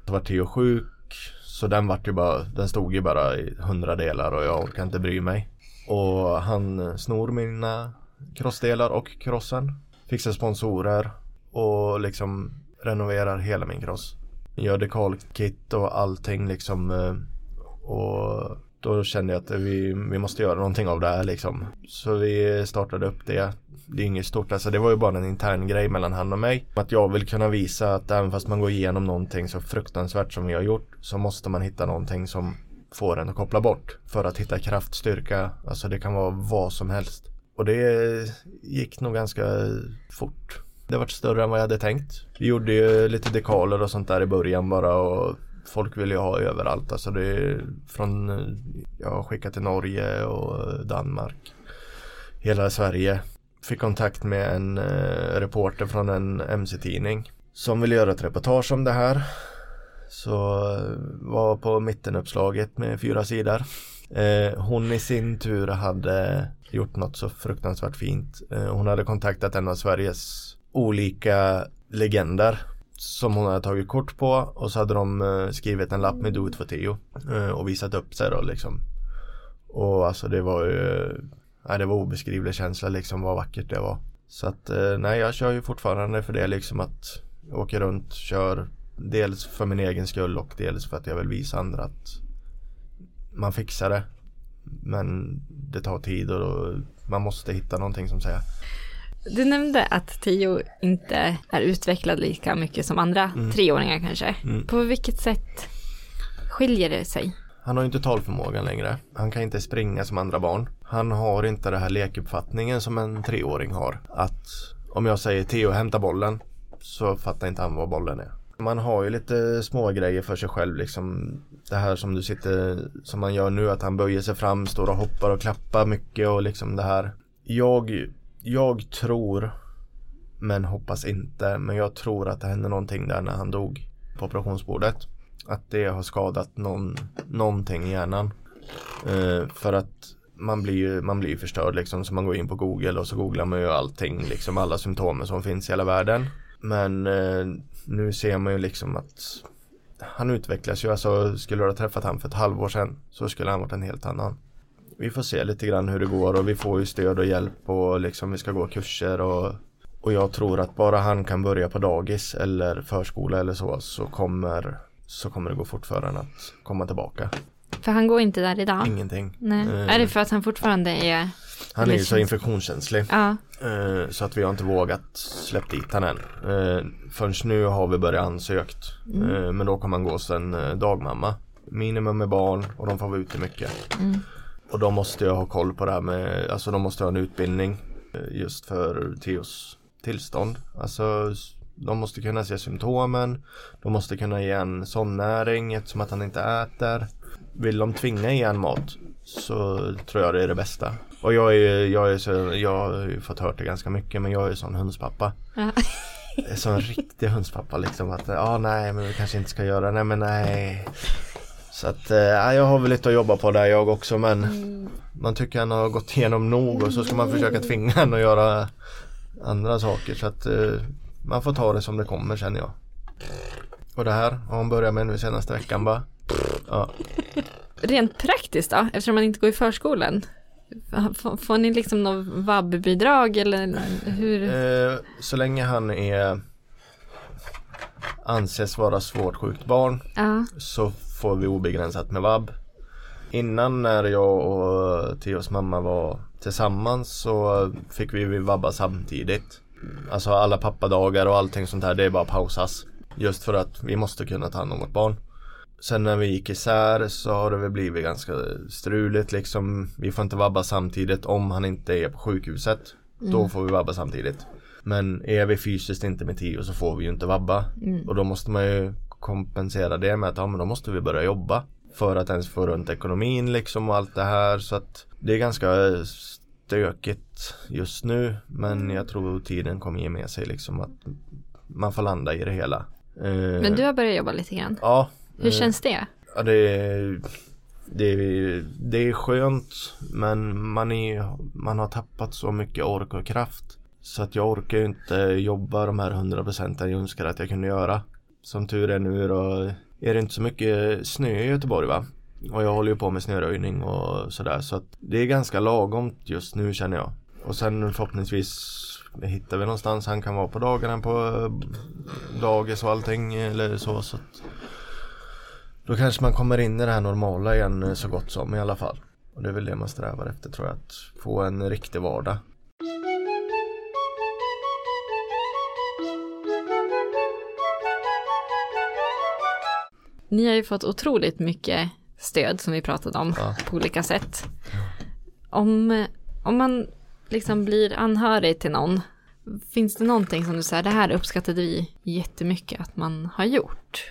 Så var Theo sjuk, så den vart ju bara, den stod ju bara i hundra delar och jag orkade inte bry mig, och han snor mina crossdelar och crossen, fixar sponsorer och liksom renoverar hela min cross. Gör dekalkit och allting liksom. Och då kände jag att vi, vi måste göra någonting av det här liksom. Så vi startade upp det. Det är inget stort, alltså det var ju bara en intern grej mellan han och mig. Att jag vill kunna visa att även fast man går igenom någonting så fruktansvärt som vi har gjort, så måste man hitta någonting som får en att koppla bort. För att hitta kraft, styrka, alltså det kan vara vad som helst. Och det gick nog ganska fort. Det var större än vad jag hade tänkt. Vi gjorde ju lite dekaler och sånt där i början bara, och folk ville ju ha överallt. Alltså det är från, jag har skickat till Norge och Danmark. Hela Sverige. Fick kontakt med en eh, reporter från en M C-tidning som ville göra ett reportage om det här. Så var på mittenuppslaget med fyra sidor. Eh, hon i sin tur hade gjort något så fruktansvärt fint. Eh, hon hade kontaktat en av Sveriges olika legender som hon hade tagit kort på, och så hade de eh, skrivit en lapp med Do It For Theo eh, och visat upp sig då liksom. Och alltså det var ju eh, det var obeskrivlig känsla liksom, vad vackert det var. Så att eh, nej, jag kör ju fortfarande för det liksom, att jag åker runt, kör dels för min egen skull och dels för att jag vill visa andra att man fixar det. Men det tar tid och då, man måste hitta någonting som säger. Du nämnde att Theo inte är utvecklad lika mycket som andra mm. treåringar kanske. Mm. På vilket sätt skiljer det sig? Han har inte talförmågan längre. Han kan inte springa som andra barn. Han har inte den här lekuppfattningen som en treåring har. Att om jag säger Theo hämta bollen, så fattar inte han vad bollen är. Man har ju lite små grejer för sig själv liksom. Det här som du sitter, som man gör nu, att han böjer sig fram, står och hoppar och klappar mycket och liksom det här. Jag... Jag tror, men hoppas inte, men jag tror att det hände någonting där när han dog på operationsbordet. Att det har skadat någon, någonting i hjärnan. Eh, för att man blir ju man blir förstörd liksom, så man går in på Google och så googlar man ju allting, liksom alla symptomer som finns i hela världen. Men eh, nu ser man ju liksom att han utvecklas ju. Alltså, skulle jag ha träffat han för ett halvår sedan så skulle han varit en helt annan. Vi får se lite grann hur det går, och vi får ju stöd och hjälp, och liksom vi ska gå kurser och, och jag tror att bara han kan börja på dagis eller förskola eller så, så kommer så kommer det gå fort för han att komma tillbaka. För han går inte där idag? Ingenting. Nej. Uh, är det för att han fortfarande är... Han är ju så infektionskänslig. Ja. Uh, så att vi har inte vågat släppa dit han än. Uh, förrän nu har vi börjat ansökt. Mm. Uh, men då kommer han gå sen uh, dagmamma. Minimum med barn och de får vara ute mycket. Mm. Och de måste ju ha koll på det här med... Alltså de måste ha en utbildning uh, just för Theos tillstånd. Alltså... De måste kunna se symptomen. De måste kunna ge en somnäring eftersom att han inte äter. Vill de tvinga igen mat så tror jag det är det bästa. Och jag, är, jag, är så, jag har ju fått hört det ganska mycket, men jag är ju sån hundspappa. Ja. Sån en riktig hundspappa liksom. Att ah, nej, men vi kanske inte ska göra. Nej, men nej. Så att äh, jag har väl lite att jobba på där jag också. Men mm. man tycker han har gått igenom nog och så ska man försöka tvinga han att göra andra saker. Så att... Äh, Man får ta det som det kommer, känner jag. Och det här har hon börjat med nu senaste veckan bara. Ja. Rent praktiskt då, eftersom man inte går i förskolan. Får, får ni liksom någon vabbbidrag eller hur? Eh, så länge han är anses vara svårt sjukt barn ja. Så får vi obegränsat med vabb. Innan när jag och Theos mamma var tillsammans så fick vi vabba samtidigt. Alltså alla pappadagar och allting sånt här, det är bara pausas. Just för att vi måste kunna ta hand om vårt barn. Sen när vi gick isär så har det väl blivit ganska struligt liksom. Vi får inte vabba samtidigt om han inte är på sjukhuset. Mm. Då får vi vabba samtidigt. Men är vi fysiskt inte med Theo så får vi ju inte vabba. Mm. Och då måste man ju kompensera det med att ja, men då måste vi börja jobba. För att ens få runt ekonomin liksom och allt det här. Så att det är ganska... stökigt just nu, men jag tror tiden kommer ge med sig liksom att man får landa i det hela. Men du har börjat jobba lite grann. Ja. Hur eh, känns det? Ja, det, det, det är skönt, men man, är, man har tappat så mycket ork och kraft så att jag orkar inte jobba de här hundra procent jag önskar att jag kunde göra. Som tur är nu då, är det inte så mycket snö i Göteborg va? Och jag håller ju på med snöröjning och sådär. Så att det är ganska lagomt just nu känner jag. Och sen förhoppningsvis hittar vi någonstans. Han kan vara på dagarna på dagis och allting eller så. Så att då kanske man kommer in i det här normala igen så gott som i alla fall. Och det är väl det man strävar efter tror jag. Att få en riktig vardag. Ni har ju fått otroligt mycket... stöd som vi pratade om ja. På olika sätt. Om, om man liksom blir anhörig till någon, finns det någonting som du säger, det här uppskattade vi jättemycket att man har gjort?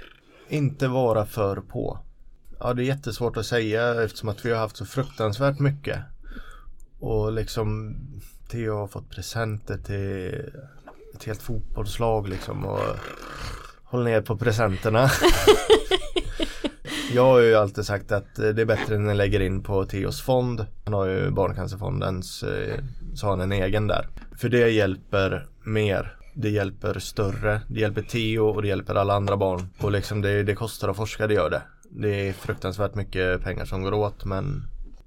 Inte vara för på. Ja, det är jättesvårt att säga eftersom att vi har haft så fruktansvärt mycket. Och liksom Theo har fått presenter till ett helt fotbollslag liksom och håll ner på presenterna. Jag har ju alltid sagt att det är bättre när jag lägger in på Theos fond. Han har ju barncancerfondens, så har han en egen där. För det hjälper mer, det hjälper större, det hjälper Theo och det hjälper alla andra barn. Och liksom det, det kostar att forska, det gör det. Det är fruktansvärt mycket pengar som går åt, men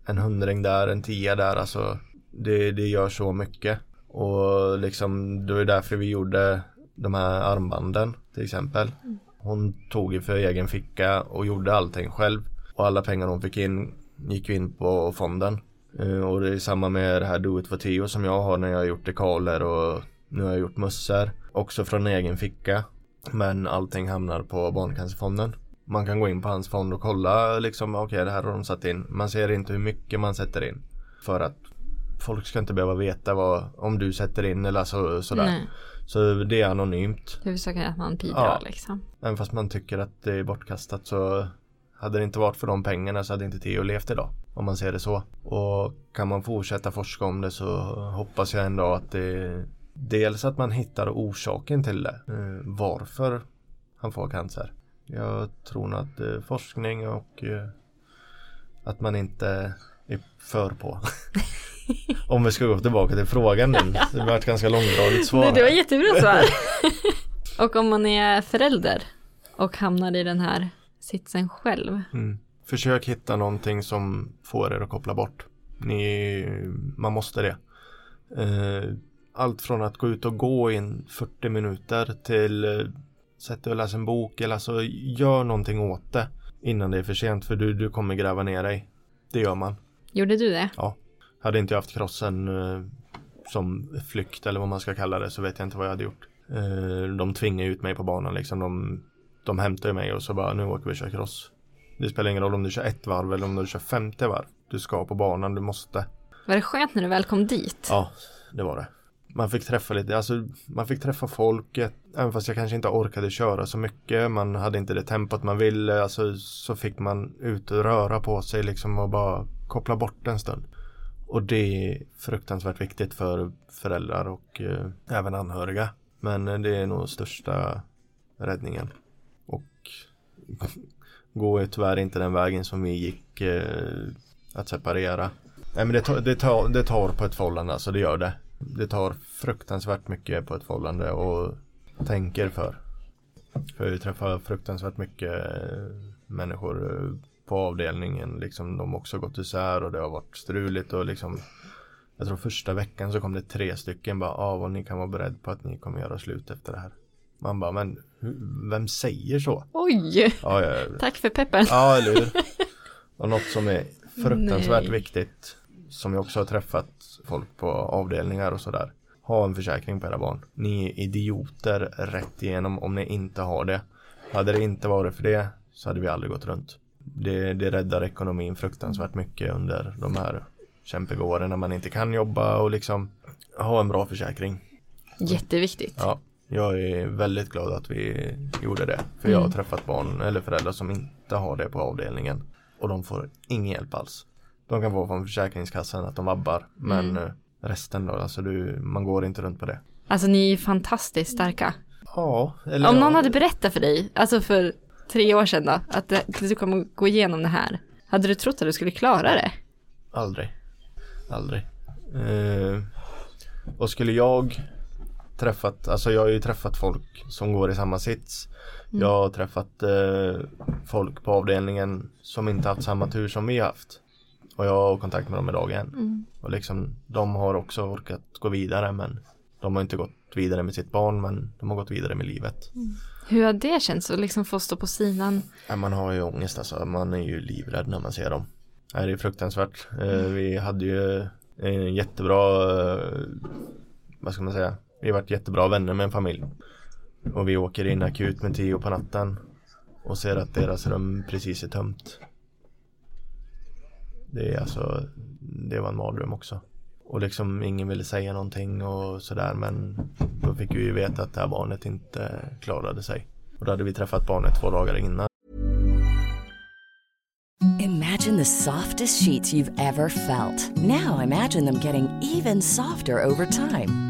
en hundring där, en tia där, alltså det, det gör så mycket. Och liksom det var därför vi gjorde de här armbanden till exempel. Hon tog i för egen ficka och gjorde allting själv. Och alla pengar hon fick in gick in på fonden. Uh, och det är samma med det här Do It For Theo som jag har när jag har gjort dekaler och nu har jag gjort mössor. Också från egen ficka. Men allting hamnar på barncancerfonden. Man kan gå in på hans fond och kolla liksom, okej okay, det här har de satt in. Man ser inte hur mycket man sätter in. För att folk ska inte behöva veta vad, om du sätter in eller så, sådär. Nej. Så det är anonymt. Huvudsaken är att man bidrar ja. Liksom. Även fast man tycker att det är bortkastat så hade det inte varit för de pengarna så hade inte Theo levt idag. Om man ser det så. Och kan man fortsätta forska om det så hoppas jag ändå att det... Dels att man hittar orsaken till det. Varför han får cancer. Jag tror att forskning och att man inte är för på... Om vi ska gå tillbaka till frågan nu. Det var ett ganska långdraget svar. Nej, det var jättebra svar. Och om man är förälder och hamnar i den här sitsen själv. Mm. Försök hitta någonting som får er att koppla bort. Ni, man måste det. Allt från att gå ut och gå in fyrtio minuter till Sätt dig och läs en bok eller så, gör någonting åt det innan det är för sent, för du, du kommer gräva ner dig. Det gör man. Gjorde du det? Ja. Hade inte jag haft krossen eh, som flykt eller vad man ska kalla det, så vet jag inte vad jag hade gjort. Eh, de tvingar ut mig på banan liksom. De, de hämtar mig och så bara, nu åker vi och kör kross. Det spelar ingen roll om du kör ett varv eller om du kör femte varv. Du ska på banan, du måste. Var det skönt när du väl kom dit? Ja, det var det. Man fick träffa lite, alltså man fick träffa folket, även fast jag kanske inte orkade köra så mycket, man hade inte det tempot man ville, alltså så fick man ut och röra på sig liksom och bara koppla bort en stund. Och det är fruktansvärt viktigt för föräldrar och eh, även anhöriga, men det är nog största räddningen. Och går ju tyvärr inte den vägen som vi gick, eh, att separera. Nej, men det tar, det tar, det tar på ett förhållande, alltså det gör det. Det tar fruktansvärt mycket på ett förhållande och tänker för. För jag träffar fruktansvärt mycket människor på avdelningen. Liksom, de har också gått isär och det har varit struligt. Och liksom, jag tror första veckan så kom det tre stycken. Bara, ah, vad ni kan vara beredd på att ni kommer göra slut efter det här. Man bara, men vem säger så? Oj, ja, jag... tack för peppen. Ja, eller hur? Och något som är fruktansvärt Nej. viktigt. Som jag också har träffat folk på avdelningar och sådär. Ha en försäkring på era barn. Ni är idioter rätt igenom om ni inte har det. Hade det inte varit för det så hade vi aldrig gått runt. Det, det räddar ekonomin fruktansvärt mycket under de här kämpiga åren när man inte kan jobba och liksom ha en bra försäkring. Jätteviktigt. Ja, jag är väldigt glad att vi gjorde det. För mm. jag har träffat barn eller föräldrar som inte har det på avdelningen. Och de får ingen hjälp alls. De kan få från försäkringskassan att de vabbar. Men mm. resten då, alltså du, man går inte runt på det. Alltså ni är fantastiskt starka. Ja. Eller om någon jag... hade berättat för dig, alltså för tre år sedan då, att du kommer gå igenom det här. Hade du trott att du skulle klara det? Aldrig. Aldrig. Eh, och skulle jag träffat, alltså jag har ju träffat folk som går i samma sits. Mm. Jag har träffat eh, folk på avdelningen som inte haft samma tur som vi har haft. Och jag har kontakt med dem idag igen. Mm. Och liksom, de har också orkat gå vidare, men de har inte gått vidare med sitt barn, men de har gått vidare med livet. Mm. Hur har det känts att liksom få stå på sidan? Ja, man har ju ångest alltså. Man är ju livrädd när man ser dem. Ja, det är fruktansvärt. Mm. Vi hade ju en jättebra, vad ska man säga, vi har varit jättebra vänner med en familj. Och vi åker in akut med tio på natten och ser att deras rum precis är tömt. Det är alltså, det var en mardröm också. Och liksom ingen ville säga någonting och sådär, men då fick vi ju veta att det här barnet inte klarade sig. Och då hade vi träffat barnet två dagar innan. Imagine the softest sheets you've ever felt. Now imagine them getting even softer over time.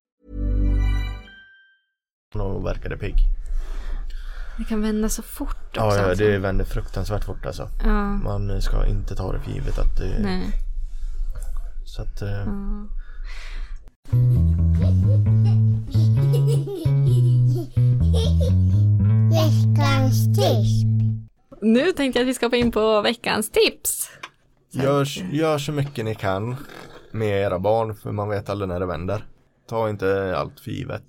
Hon verkade pigg. Det kan vända så fort också. Ja, ja, det vänder fruktansvärt fort alltså. Ja. Man ska inte ta det för givet att det... Nej. Så att... Ja. Veckans tips. Nu tänkte jag att vi ska gå in på veckans tips. Gör, gör så mycket ni kan med era barn, för man vet aldrig när det vänder. Ta inte allt för givet.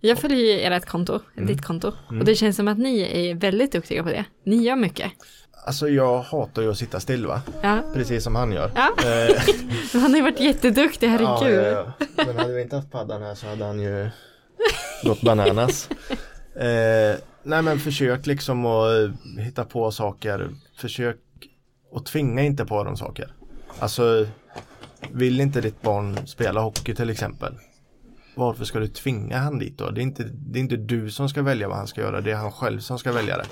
Jag följer ert konto, mm. ditt konto. Mm. Och det känns som att ni är väldigt duktiga på det. Ni gör mycket. Alltså jag hatar ju att sitta still, va? Ja. Precis som han gör. Ja. Han har ju varit jätteduktig, herregud. Ja, ja, ja. Men hade vi inte haft paddan här så hade han ju gått bananas. eh, Nej, men försök liksom att hitta på saker. Försök och tvinga inte på dem saker. Alltså, vill inte ditt barn spela hockey till exempel? Varför ska du tvinga han dit då? Det är, inte, det är inte du som ska välja vad han ska göra. Det är han själv som ska välja det.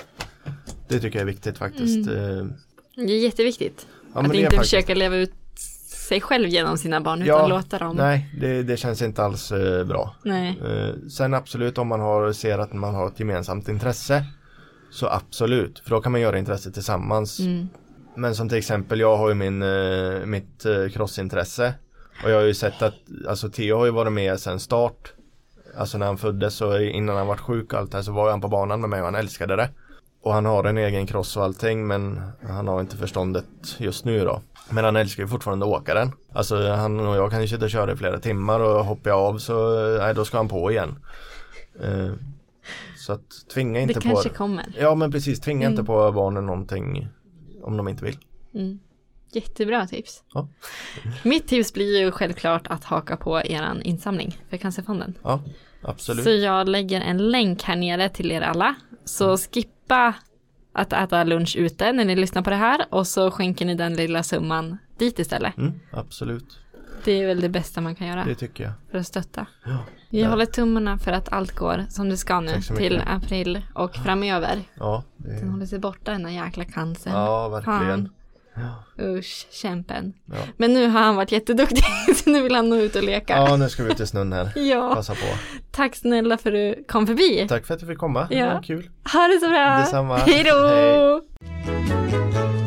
Det tycker jag är viktigt faktiskt. Mm. Det är jätteviktigt. Ja, att inte faktiskt... försöka leva ut sig själv genom sina barn utan ja, låta dem. Nej, det, det känns inte alls eh, bra. Nej. Eh, sen absolut om man har, ser att man har ett gemensamt intresse så absolut. För då kan man göra intresse tillsammans. Mm. Men som till exempel jag har ju min, eh, mitt eh, crossintresse. Och jag har ju sett att alltså, Theo har ju varit med sedan start. Alltså när han föddes och innan han var sjuk och allt här, så var han på banan med mig och han älskade det. Och han har en egen cross och allting, men han har inte förståndet just nu då. Men han älskar ju fortfarande att åka den. Alltså han och jag kan ju sitta och köra i flera timmar och hoppar jag av så nej, då ska han på igen. Uh, så att tvinga inte det på... Det kanske kommer. Ja men precis, tvinga mm. inte på barnen någonting om de inte vill. Mm. Jättebra tips. Ja. Mitt tips blir ju självklart att haka på eran insamling för Cancerfonden. Ja, absolut. Så jag lägger en länk här nere till er alla. Så mm. skippa att äta lunch ute när ni lyssnar på det här och så skänker ni den lilla summan dit istället. Mm, absolut. Det är väl det bästa man kan göra. Det tycker jag. För att stötta. Ja, vi håller tummarna för att allt går som det ska nu till april och framöver. Ja, det... Den håller sig borta den här jäkla cancern. Ja, verkligen. Ja. Usch, kämpen. Ja. Men nu har han varit jätteduktig så nu vill han nå ut och leka. Ja, nu ska vi ut i snön här. Ja. Passa på. Tack snälla för att du kom förbi. Tack för att du fick komma. Ja. Det var kul. Ha det så bra. Detsamma. Hej då. Hej.